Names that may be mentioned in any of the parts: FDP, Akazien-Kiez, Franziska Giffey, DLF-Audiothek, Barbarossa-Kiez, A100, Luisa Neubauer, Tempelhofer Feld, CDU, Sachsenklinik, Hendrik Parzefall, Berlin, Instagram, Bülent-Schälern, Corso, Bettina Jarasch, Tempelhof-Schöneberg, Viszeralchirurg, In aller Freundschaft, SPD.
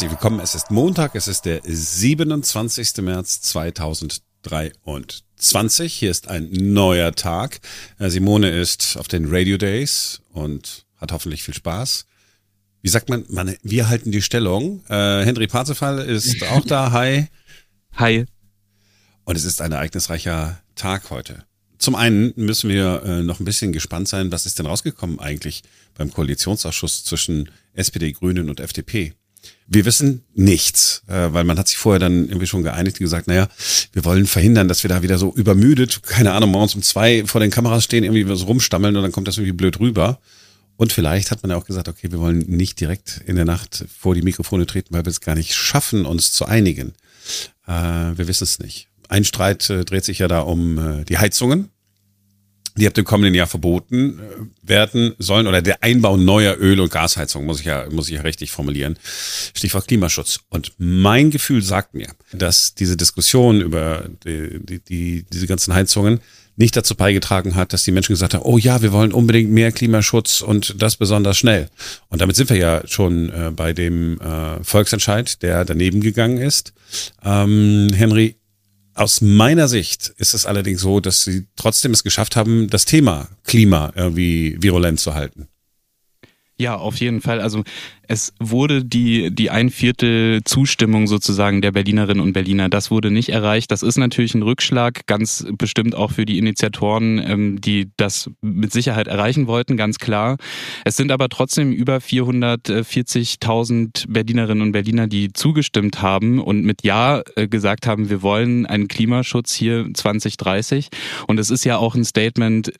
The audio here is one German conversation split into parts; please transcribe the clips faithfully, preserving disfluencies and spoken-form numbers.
herzlich willkommen. Es ist Montag, es ist der siebenundzwanzigster März zweitausenddreiundzwanzig. Hier ist ein neuer Tag. Simone ist auf den Radio Days und hat hoffentlich viel Spaß. Wie sagt man, man wir halten die Stellung. Äh, Hendrik Parzefall ist auch da. Hi. Hi. Und es ist ein ereignisreicher Tag heute. Zum einen müssen wir äh, noch ein bisschen gespannt sein, was ist denn rausgekommen eigentlich beim Koalitionsausschuss zwischen S P D, Grünen und F D P? Wir wissen nichts, äh, weil man hat sich vorher dann irgendwie schon geeinigt und gesagt, naja, wir wollen verhindern, dass wir da wieder so übermüdet, keine Ahnung, morgens um zwei vor den Kameras stehen, irgendwie so rumstammeln und dann kommt das irgendwie blöd rüber. Und vielleicht hat man ja auch gesagt, okay, wir wollen nicht direkt in der Nacht vor die Mikrofone treten, weil wir es gar nicht schaffen, uns zu einigen. Äh, wir wissen es nicht. Ein Streit äh, dreht sich ja da um äh, die Heizungen, die ab dem kommenden Jahr verboten äh, werden sollen, oder der Einbau neuer Öl- und Gasheizungen, muss ich ja muss ich ja richtig formulieren. Stichwort Klimaschutz. Und mein Gefühl sagt mir, dass diese Diskussion über die, die, die, diese ganzen Heizungen nicht dazu beigetragen hat, dass die Menschen gesagt haben, oh ja, wir wollen unbedingt mehr Klimaschutz und das besonders schnell. Und damit sind wir ja schon äh, bei dem äh, Volksentscheid, der daneben gegangen ist. Ähm, Henry, aus meiner Sicht ist es allerdings so, dass sie trotzdem es geschafft haben, das Thema Klima irgendwie virulent zu halten. Ja, auf jeden Fall. Also es wurde die die ein Viertel Zustimmung sozusagen der Berlinerinnen und Berliner, das wurde nicht erreicht. Das ist natürlich ein Rückschlag, ganz bestimmt auch für die Initiatoren, ähm, die das mit Sicherheit erreichen wollten, ganz klar. Es sind aber trotzdem über vierhundertvierzigtausend Berlinerinnen und Berliner, die zugestimmt haben und mit Ja gesagt haben, wir wollen einen Klimaschutz hier zwanzig dreißig. Und es ist ja auch ein Statement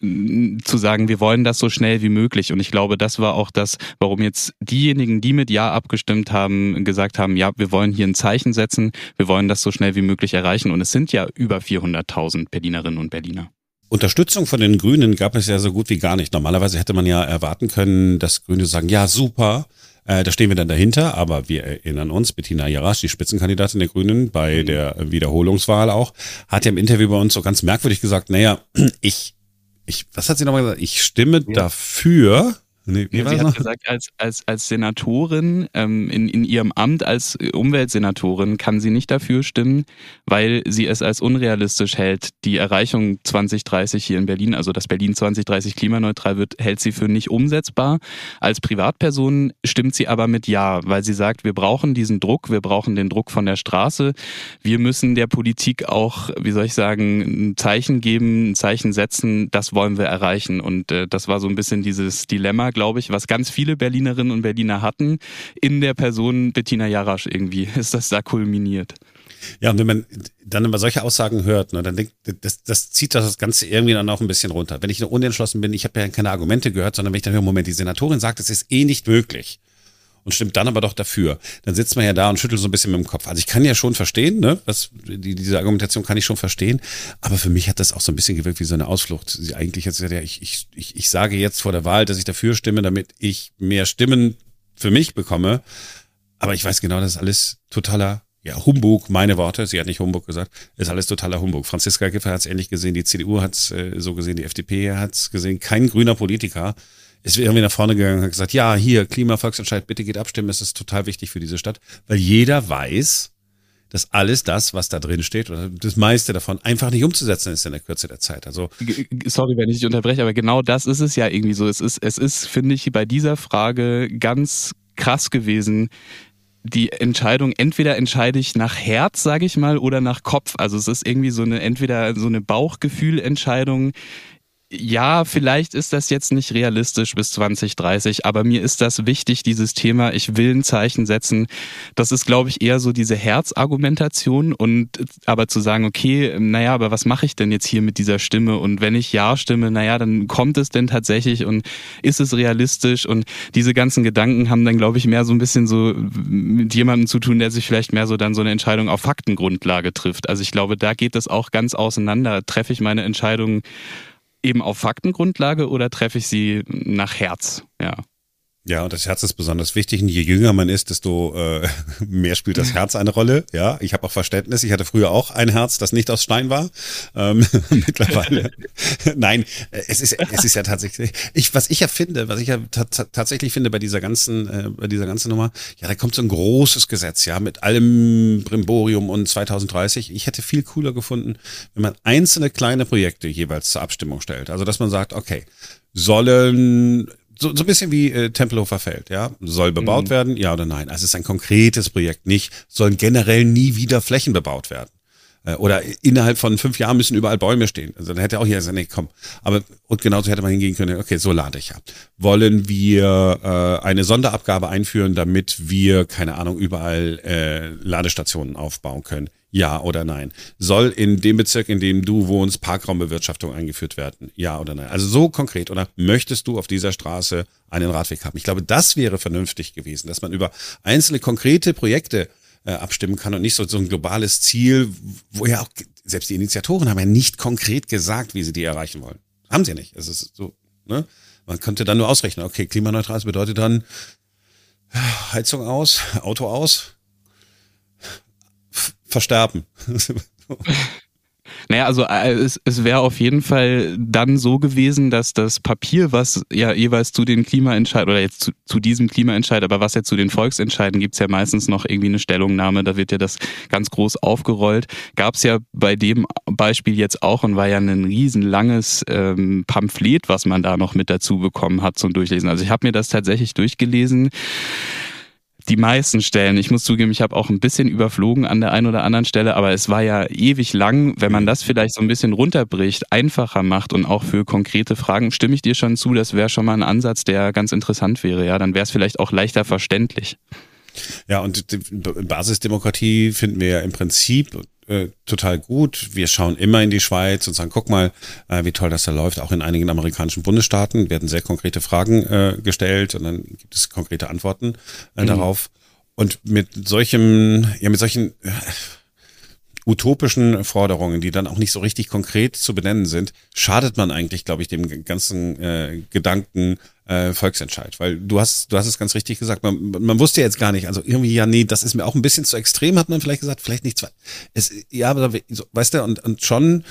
zu sagen, wir wollen das so schnell wie möglich. Und ich glaube, das war auch das, warum jetzt diejenigen, die mit Ja abgestimmt haben, gesagt haben, ja, wir wollen hier ein Zeichen setzen, wir wollen das so schnell wie möglich erreichen. Und es sind ja über vierhunderttausend Berlinerinnen und Berliner. Unterstützung von den Grünen gab es ja so gut wie gar nicht. Normalerweise hätte man ja erwarten können, dass Grüne sagen, ja, super, äh, da stehen wir dann dahinter. Aber wir erinnern uns, Bettina Jarasch, die Spitzenkandidatin der Grünen, bei mhm. der Wiederholungswahl auch, hat ja im Interview bei uns so ganz merkwürdig gesagt, naja, ich, ich was hat sie nochmal gesagt? Ich stimme ja. dafür... Nee, sie hat noch? gesagt, als, als, als Senatorin, ähm, in, in ihrem Amt als Umweltsenatorin kann sie nicht dafür stimmen, weil sie es als unrealistisch hält. Die Erreichung zwanzig dreißig hier in Berlin, also dass Berlin zwanzig dreißig klimaneutral wird, hält sie für nicht umsetzbar. Als Privatperson stimmt sie aber mit Ja, weil sie sagt, wir brauchen diesen Druck, wir brauchen den Druck von der Straße. Wir müssen der Politik auch, wie soll ich sagen, ein Zeichen geben, ein Zeichen setzen, das wollen wir erreichen. Und äh, das war so ein bisschen dieses Dilemma, glaube ich, was ganz viele Berlinerinnen und Berliner hatten, in der Person Bettina Jarasch irgendwie, ist das da kulminiert. Ja, und wenn man dann immer solche Aussagen hört, ne, dann denkt, das, das zieht das Ganze irgendwie dann auch ein bisschen runter. Wenn ich noch unentschlossen bin, ich habe ja keine Argumente gehört, sondern wenn ich dann höre, Moment, die Senatorin sagt, es ist eh nicht möglich und stimmt dann aber doch dafür, dann sitzt man ja da und schüttelt so ein bisschen mit dem Kopf. Also ich kann ja schon verstehen, ne, was, die, diese Argumentation kann ich schon verstehen, aber für mich hat das auch so ein bisschen gewirkt wie so eine Ausflucht. Sie eigentlich jetzt ja, ich, ich, ich, ich sage jetzt vor der Wahl, dass ich dafür stimme, damit ich mehr Stimmen für mich bekomme, aber ich weiß genau, das ist alles totaler ja, Humbug, meine Worte, sie hat nicht Humbug gesagt, ist alles totaler Humbug. Franziska Giffey hat es ähnlich gesehen, die C D U hat es äh, so gesehen, die F D P hat es gesehen, kein grüner Politiker ist irgendwie nach vorne gegangen und hat gesagt, ja, hier, Klimavolksentscheid, bitte geht abstimmen, es ist total wichtig für diese Stadt, weil jeder weiß, dass alles das, was da drin steht, oder das meiste davon, einfach nicht umzusetzen ist in der Kürze der Zeit. Also sorry, wenn ich dich unterbreche, aber genau das ist es ja irgendwie so. Es ist, es ist, finde ich, bei dieser Frage ganz krass gewesen, die Entscheidung, entweder entscheide ich nach Herz, sage ich mal, oder nach Kopf. Also es ist irgendwie so eine, entweder so eine Bauchgefühlentscheidung. Ja, vielleicht ist das jetzt nicht realistisch bis zwanzig dreißig, aber mir ist das wichtig, dieses Thema. Ich will ein Zeichen setzen. Das ist, glaube ich, eher so diese Herzargumentation. Und aber zu sagen, okay, naja, aber was mache ich denn jetzt hier mit dieser Stimme? Und wenn ich Ja stimme, naja, dann kommt es denn tatsächlich und ist es realistisch? Und diese ganzen Gedanken haben dann, glaube ich, mehr so ein bisschen so mit jemandem zu tun, der sich vielleicht mehr so dann so eine Entscheidung auf Faktengrundlage trifft. Also ich glaube, da geht das auch ganz auseinander. Treffe ich meine Entscheidung eben auf Faktengrundlage oder treffe ich sie nach Herz? Ja. Ja, und das Herz ist besonders wichtig. Und je jünger man ist, desto äh, mehr spielt das Herz eine Rolle. Ja, ich habe auch Verständnis. Ich hatte früher auch ein Herz, das nicht aus Stein war. Ähm, mittlerweile. Nein, es ist, es ist ja tatsächlich. Ich, was ich ja finde, was ich ja ta- ta- tatsächlich finde bei dieser ganzen, äh, bei dieser ganzen Nummer, ja, da kommt so ein großes Gesetz, ja, mit allem Brimborium und zwanzig dreißig. Ich hätte viel cooler gefunden, wenn man einzelne kleine Projekte jeweils zur Abstimmung stellt. Also, dass man sagt, okay, sollen So, so ein bisschen wie äh, Tempelhofer Feld, ja. Soll bebaut mhm. werden, ja oder nein? Also es ist ein konkretes Projekt, nicht sollen generell nie wieder Flächen bebaut werden. Äh, oder innerhalb von fünf Jahren müssen überall Bäume stehen. Also dann hätte auch hier gesagt, nee, komm. Aber und genauso hätte man hingehen können, okay, so lade ich ab. Wollen wir äh, eine Sonderabgabe einführen, damit wir, keine Ahnung, überall äh, Ladestationen aufbauen können? Ja oder nein? Soll in dem Bezirk, in dem du wohnst, Parkraumbewirtschaftung eingeführt werden? Ja oder nein? Also so konkret. Oder möchtest du auf dieser Straße einen Radweg haben? Ich glaube, das wäre vernünftig gewesen, dass man über einzelne konkrete Projekte äh, abstimmen kann und nicht so, so ein globales Ziel, wo ja auch, selbst die Initiatoren haben ja nicht konkret gesagt, wie sie die erreichen wollen. Haben sie ja nicht. Es ist so, ne? Man könnte dann nur ausrechnen, okay, klimaneutral bedeutet dann Heizung aus, Auto aus, versterben. Naja, also es, es wäre auf jeden Fall dann so gewesen, dass das Papier, was ja jeweils zu den Klimaentscheiden oder jetzt zu, zu diesem Klimaentscheid, aber was ja zu den Volksentscheiden, gibt's ja meistens noch irgendwie eine Stellungnahme, da wird ja das ganz groß aufgerollt. Gab's ja bei dem Beispiel jetzt auch und war ja ein riesenlanges ähm, Pamphlet, was man da noch mit dazu bekommen hat zum Durchlesen. Also ich habe mir das tatsächlich durchgelesen. Die meisten Stellen. Ich muss zugeben, ich habe auch ein bisschen überflogen an der einen oder anderen Stelle, aber es war ja ewig lang. Wenn man das vielleicht so ein bisschen runterbricht, einfacher macht und auch für konkrete Fragen, stimme ich dir schon zu, das wäre schon mal ein Ansatz, der ganz interessant wäre. Ja, dann wäre es vielleicht auch leichter verständlich. Ja, und Basisdemokratie finden wir ja im Prinzip äh, total gut. Wir schauen immer in die Schweiz und sagen, guck mal, äh, wie toll das da läuft. Auch in einigen amerikanischen Bundesstaaten werden sehr konkrete Fragen äh, gestellt und dann gibt es konkrete Antworten äh, mhm. darauf. Und mit solchen, ja, mit solchen äh, utopischen Forderungen, die dann auch nicht so richtig konkret zu benennen sind, schadet man eigentlich, glaube ich, dem ganzen äh, Gedanken äh, Volksentscheid. Weil du hast, du hast es ganz richtig gesagt, man, man wusste jetzt gar nicht, also irgendwie, ja, nee, das ist mir auch ein bisschen zu extrem, hat man vielleicht gesagt, vielleicht nicht zu, es, ja, aber so, weißt du, und, und schon,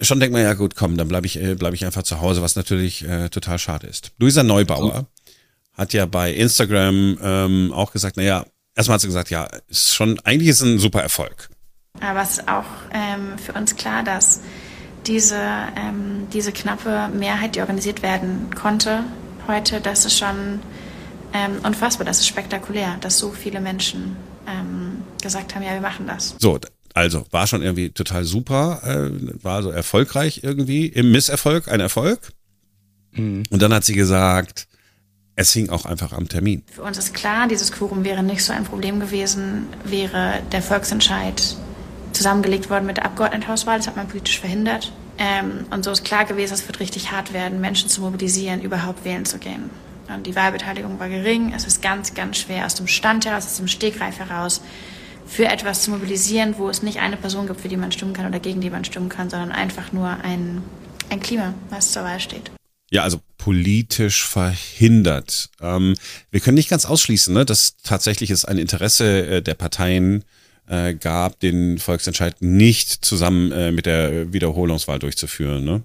schon denkt man, ja gut, komm, dann bleibe ich, äh, bleib ich einfach zu Hause, was natürlich äh, total schade ist. Luisa Neubauer oh. hat ja bei Instagram ähm, auch gesagt, naja, erstmal hat sie gesagt, ja, ist schon, eigentlich ist ein super Erfolg. Aber es ist auch ähm, für uns klar, dass diese, ähm, diese knappe Mehrheit, die organisiert werden konnte heute, das ist schon ähm, unfassbar, das ist spektakulär, dass so viele Menschen ähm, gesagt haben, ja, wir machen das. So, also war schon irgendwie total super, äh, war so erfolgreich irgendwie, im Misserfolg ein Erfolg. Mhm. Und dann hat sie gesagt, es hing auch einfach am Termin. Für uns ist klar, dieses Quorum wäre nicht so ein Problem gewesen, wäre der Volksentscheid zusammengelegt worden mit der Abgeordnetenhauswahl, das hat man politisch verhindert. Ähm, und so ist klar gewesen, es wird richtig hart werden, Menschen zu mobilisieren, überhaupt wählen zu gehen. Und die Wahlbeteiligung war gering, es ist ganz, ganz schwer, aus dem Stand heraus, aus dem Stegreif heraus, für etwas zu mobilisieren, wo es nicht eine Person gibt, für die man stimmen kann oder gegen die man stimmen kann, sondern einfach nur ein, ein Klima, was zur Wahl steht. Ja, also politisch verhindert. Ähm, wir können nicht ganz ausschließen, ne, dass tatsächlich es ein Interesse äh, der Parteien Äh, gab, den Volksentscheid nicht zusammen äh, mit der Wiederholungswahl durchzuführen, ne?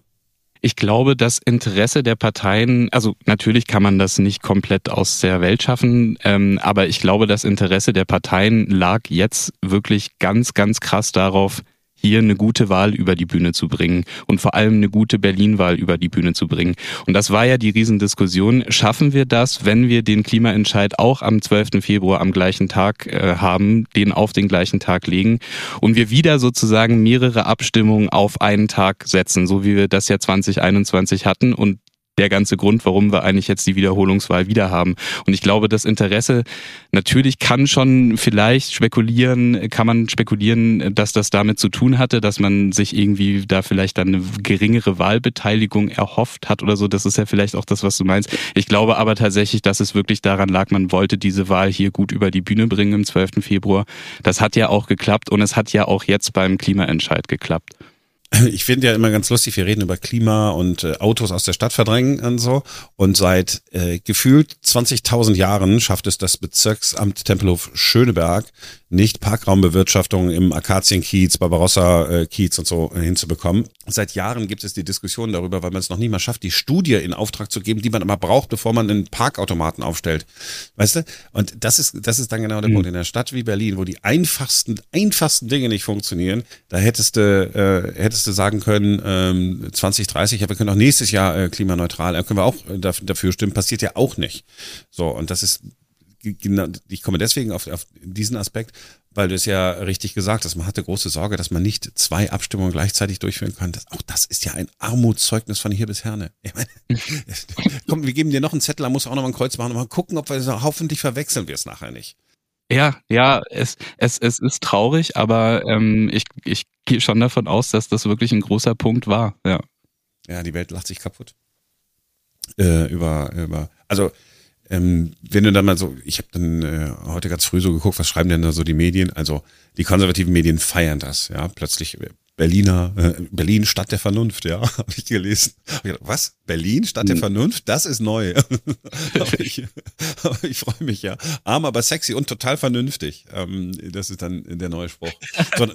Ich glaube, das Interesse der Parteien, also natürlich kann man das nicht komplett aus der Welt schaffen, ähm, aber ich glaube, das Interesse der Parteien lag jetzt wirklich ganz, ganz krass darauf, hier eine gute Wahl über die Bühne zu bringen und vor allem eine gute Berlin-Wahl über die Bühne zu bringen. Und das war ja die Riesendiskussion. Schaffen wir das, wenn wir den Klimaentscheid auch am zwölften Februar am gleichen Tag äh, haben, den auf den gleichen Tag legen und wir wieder sozusagen mehrere Abstimmungen auf einen Tag setzen, so wie wir das ja zwanzig einundzwanzig hatten und der ganze Grund, warum wir eigentlich jetzt die Wiederholungswahl wieder haben. Und ich glaube, das Interesse, natürlich kann schon vielleicht spekulieren, kann man spekulieren, dass das damit zu tun hatte, dass man sich irgendwie da vielleicht dann eine geringere Wahlbeteiligung erhofft hat oder so. Das ist ja vielleicht auch das, was du meinst. Ich glaube aber tatsächlich, dass es wirklich daran lag, man wollte diese Wahl hier gut über die Bühne bringen am zwölften Februar. Das hat ja auch geklappt und es hat ja auch jetzt beim Klimaentscheid geklappt. Ich finde ja immer ganz lustig, wir reden über Klima und äh, Autos aus der Stadt verdrängen und so. Und seit äh, gefühlt zwanzigtausend Jahren schafft es das Bezirksamt Tempelhof-Schöneberg nicht, Parkraumbewirtschaftung im Akazien-Kiez, Barbarossa-Kiez und so hinzubekommen. Seit Jahren gibt es die Diskussion darüber, weil man es noch nie mal schafft, die Studie in Auftrag zu geben, die man aber braucht, bevor man einen Parkautomaten aufstellt. Weißt du? Und das ist, das ist dann genau der mhm. Punkt. In einer Stadt wie Berlin, wo die einfachsten, einfachsten Dinge nicht funktionieren, da hättest du, äh, hättest sagen können, ähm, zwanzig dreißig, ja, wir können auch nächstes Jahr äh, klimaneutral, äh, können wir auch äh, dafür stimmen, passiert ja auch nicht. So, und das ist, genau, ich komme deswegen auf, auf diesen Aspekt, weil du es ja richtig gesagt hast, man hatte große Sorge, dass man nicht zwei Abstimmungen gleichzeitig durchführen kann. Das, auch das ist ja ein Armutszeugnis von hier bis Herne. Ich meine, komm, wir geben dir noch einen Zettel, da musst du auch noch mal ein Kreuz machen und mal gucken, ob wir so, hoffentlich verwechseln wir es nachher nicht. Ja, ja, es, es, es ist traurig, aber ähm, ich, ich gehe schon davon aus, dass das wirklich ein großer Punkt war, ja. Ja, die Welt lacht sich kaputt. Äh, über, über, also, ähm, wenn du dann mal so, ich habe dann äh, heute ganz früh so geguckt, was schreiben denn da so die Medien, also die konservativen Medien feiern das, ja, plötzlich Berliner, äh, Berlin Stadt der Vernunft, ja, habe ich gelesen. Hab ich gedacht, was? Berlin Stadt der Vernunft? Das ist neu. aber ich, ich freue mich, ja. Arm, aber sexy und total vernünftig. Ähm, das ist dann der neue Spruch. So,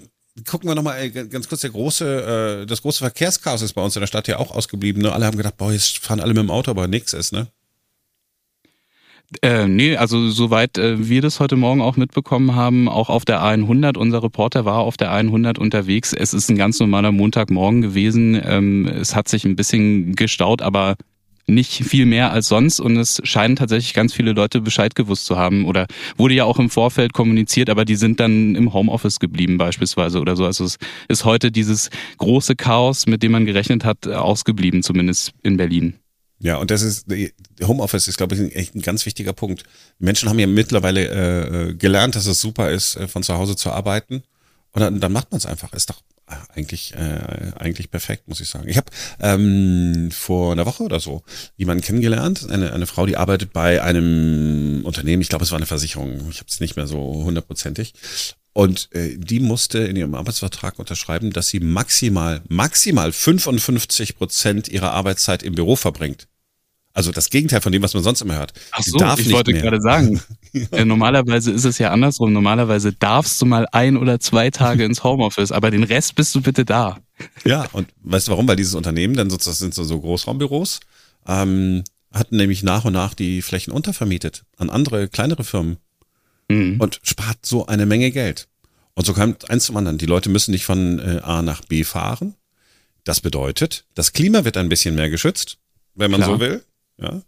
gucken wir nochmal ganz kurz, der große, äh, das große Verkehrschaos ist bei uns in der Stadt ja auch ausgeblieben. Ne? Alle haben gedacht, boah, jetzt fahren alle mit dem Auto, aber nix ist, ne? Äh, nee, also soweit äh, wir das heute Morgen auch mitbekommen haben, auch auf der A hundert, unser Reporter war auf der A hundert unterwegs. Es ist ein ganz normaler Montagmorgen gewesen. Ähm, es hat sich ein bisschen gestaut, aber nicht viel mehr als sonst. Und es scheinen tatsächlich ganz viele Leute Bescheid gewusst zu haben. Oder wurde ja auch im Vorfeld kommuniziert, aber die sind dann im Homeoffice geblieben beispielsweise oder so. Also es ist heute dieses große Chaos, mit dem man gerechnet hat, ausgeblieben, zumindest in Berlin. Ja, und das ist, Homeoffice ist, glaube ich, echt ein ganz wichtiger Punkt. Menschen haben ja mittlerweile äh, gelernt, dass es super ist, von zu Hause zu arbeiten. Und dann, dann macht man es einfach. Ist doch eigentlich äh, eigentlich perfekt, muss ich sagen. Ich habe ähm, vor einer Woche oder so jemanden kennengelernt, eine eine Frau, die arbeitet bei einem Unternehmen, ich glaube, es war eine Versicherung, ich habe es nicht mehr so hundertprozentig. Und äh, die musste in ihrem Arbeitsvertrag unterschreiben, dass sie maximal, maximal fünfundfünfzig Prozent ihrer Arbeitszeit im Büro verbringt. Also das Gegenteil von dem, was man sonst immer hört. Ach so, darf ich nicht wollte mehr. Gerade sagen, ja. Normalerweise ist es ja andersrum. Normalerweise darfst du mal ein oder zwei Tage ins Homeoffice, aber den Rest bist du bitte da. Ja, und weißt du warum? Weil dieses Unternehmen, dann sozusagen sind so, so Großraumbüros, ähm, hatten nämlich nach und nach die Flächen untervermietet an andere, kleinere Firmen. Mhm. Und spart so eine Menge Geld. Und so kam eins zum anderen. Die Leute müssen nicht von äh, A nach B fahren. Das bedeutet, das Klima wird ein bisschen mehr geschützt, wenn man Klar. so will. Ja?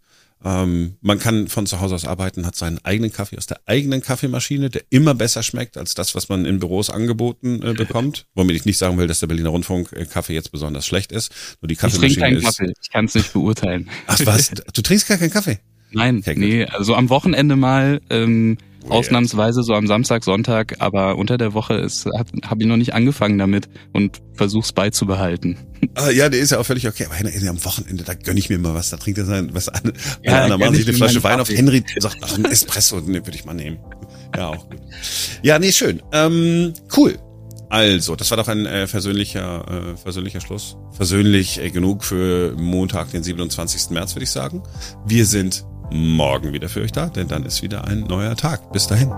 Ähm, man kann von zu Hause aus arbeiten, hat seinen eigenen Kaffee aus der eigenen Kaffeemaschine, der immer besser schmeckt als das, was man in Büros angeboten äh, bekommt. Womit ich nicht sagen will, dass der Berliner Rundfunk äh, Kaffee jetzt besonders schlecht ist. Nur die Kaffeemaschine ich trinke keinen ist... Kaffee, ich kann es nicht beurteilen. Ach was, du trinkst gar keinen Kaffee? Nein, okay, nee, also am Wochenende mal... Ähm Ausnahmsweise so am Samstag, Sonntag, aber unter der Woche ist habe ich noch nicht angefangen damit und versuch's beizubehalten. Ah, ja, der ist ja auch völlig okay, aber Henry, am Wochenende, da gönne ich mir mal was, da trinkt er sein, was an. Ja, an da machen sich eine Flasche Wein auf. Henry sagt, ach, einen Espresso, ne, würde ich mal nehmen. Ja, auch gut. Ja, nee, schön. Ähm, cool. Also, das war doch ein äh, versöhnlicher, äh, versöhnlicher Schluss. Versöhnlich äh, genug für Montag, den siebenundzwanzigsten März, würde ich sagen. Wir sind morgen wieder für euch da, denn dann ist wieder ein neuer Tag. Bis dahin.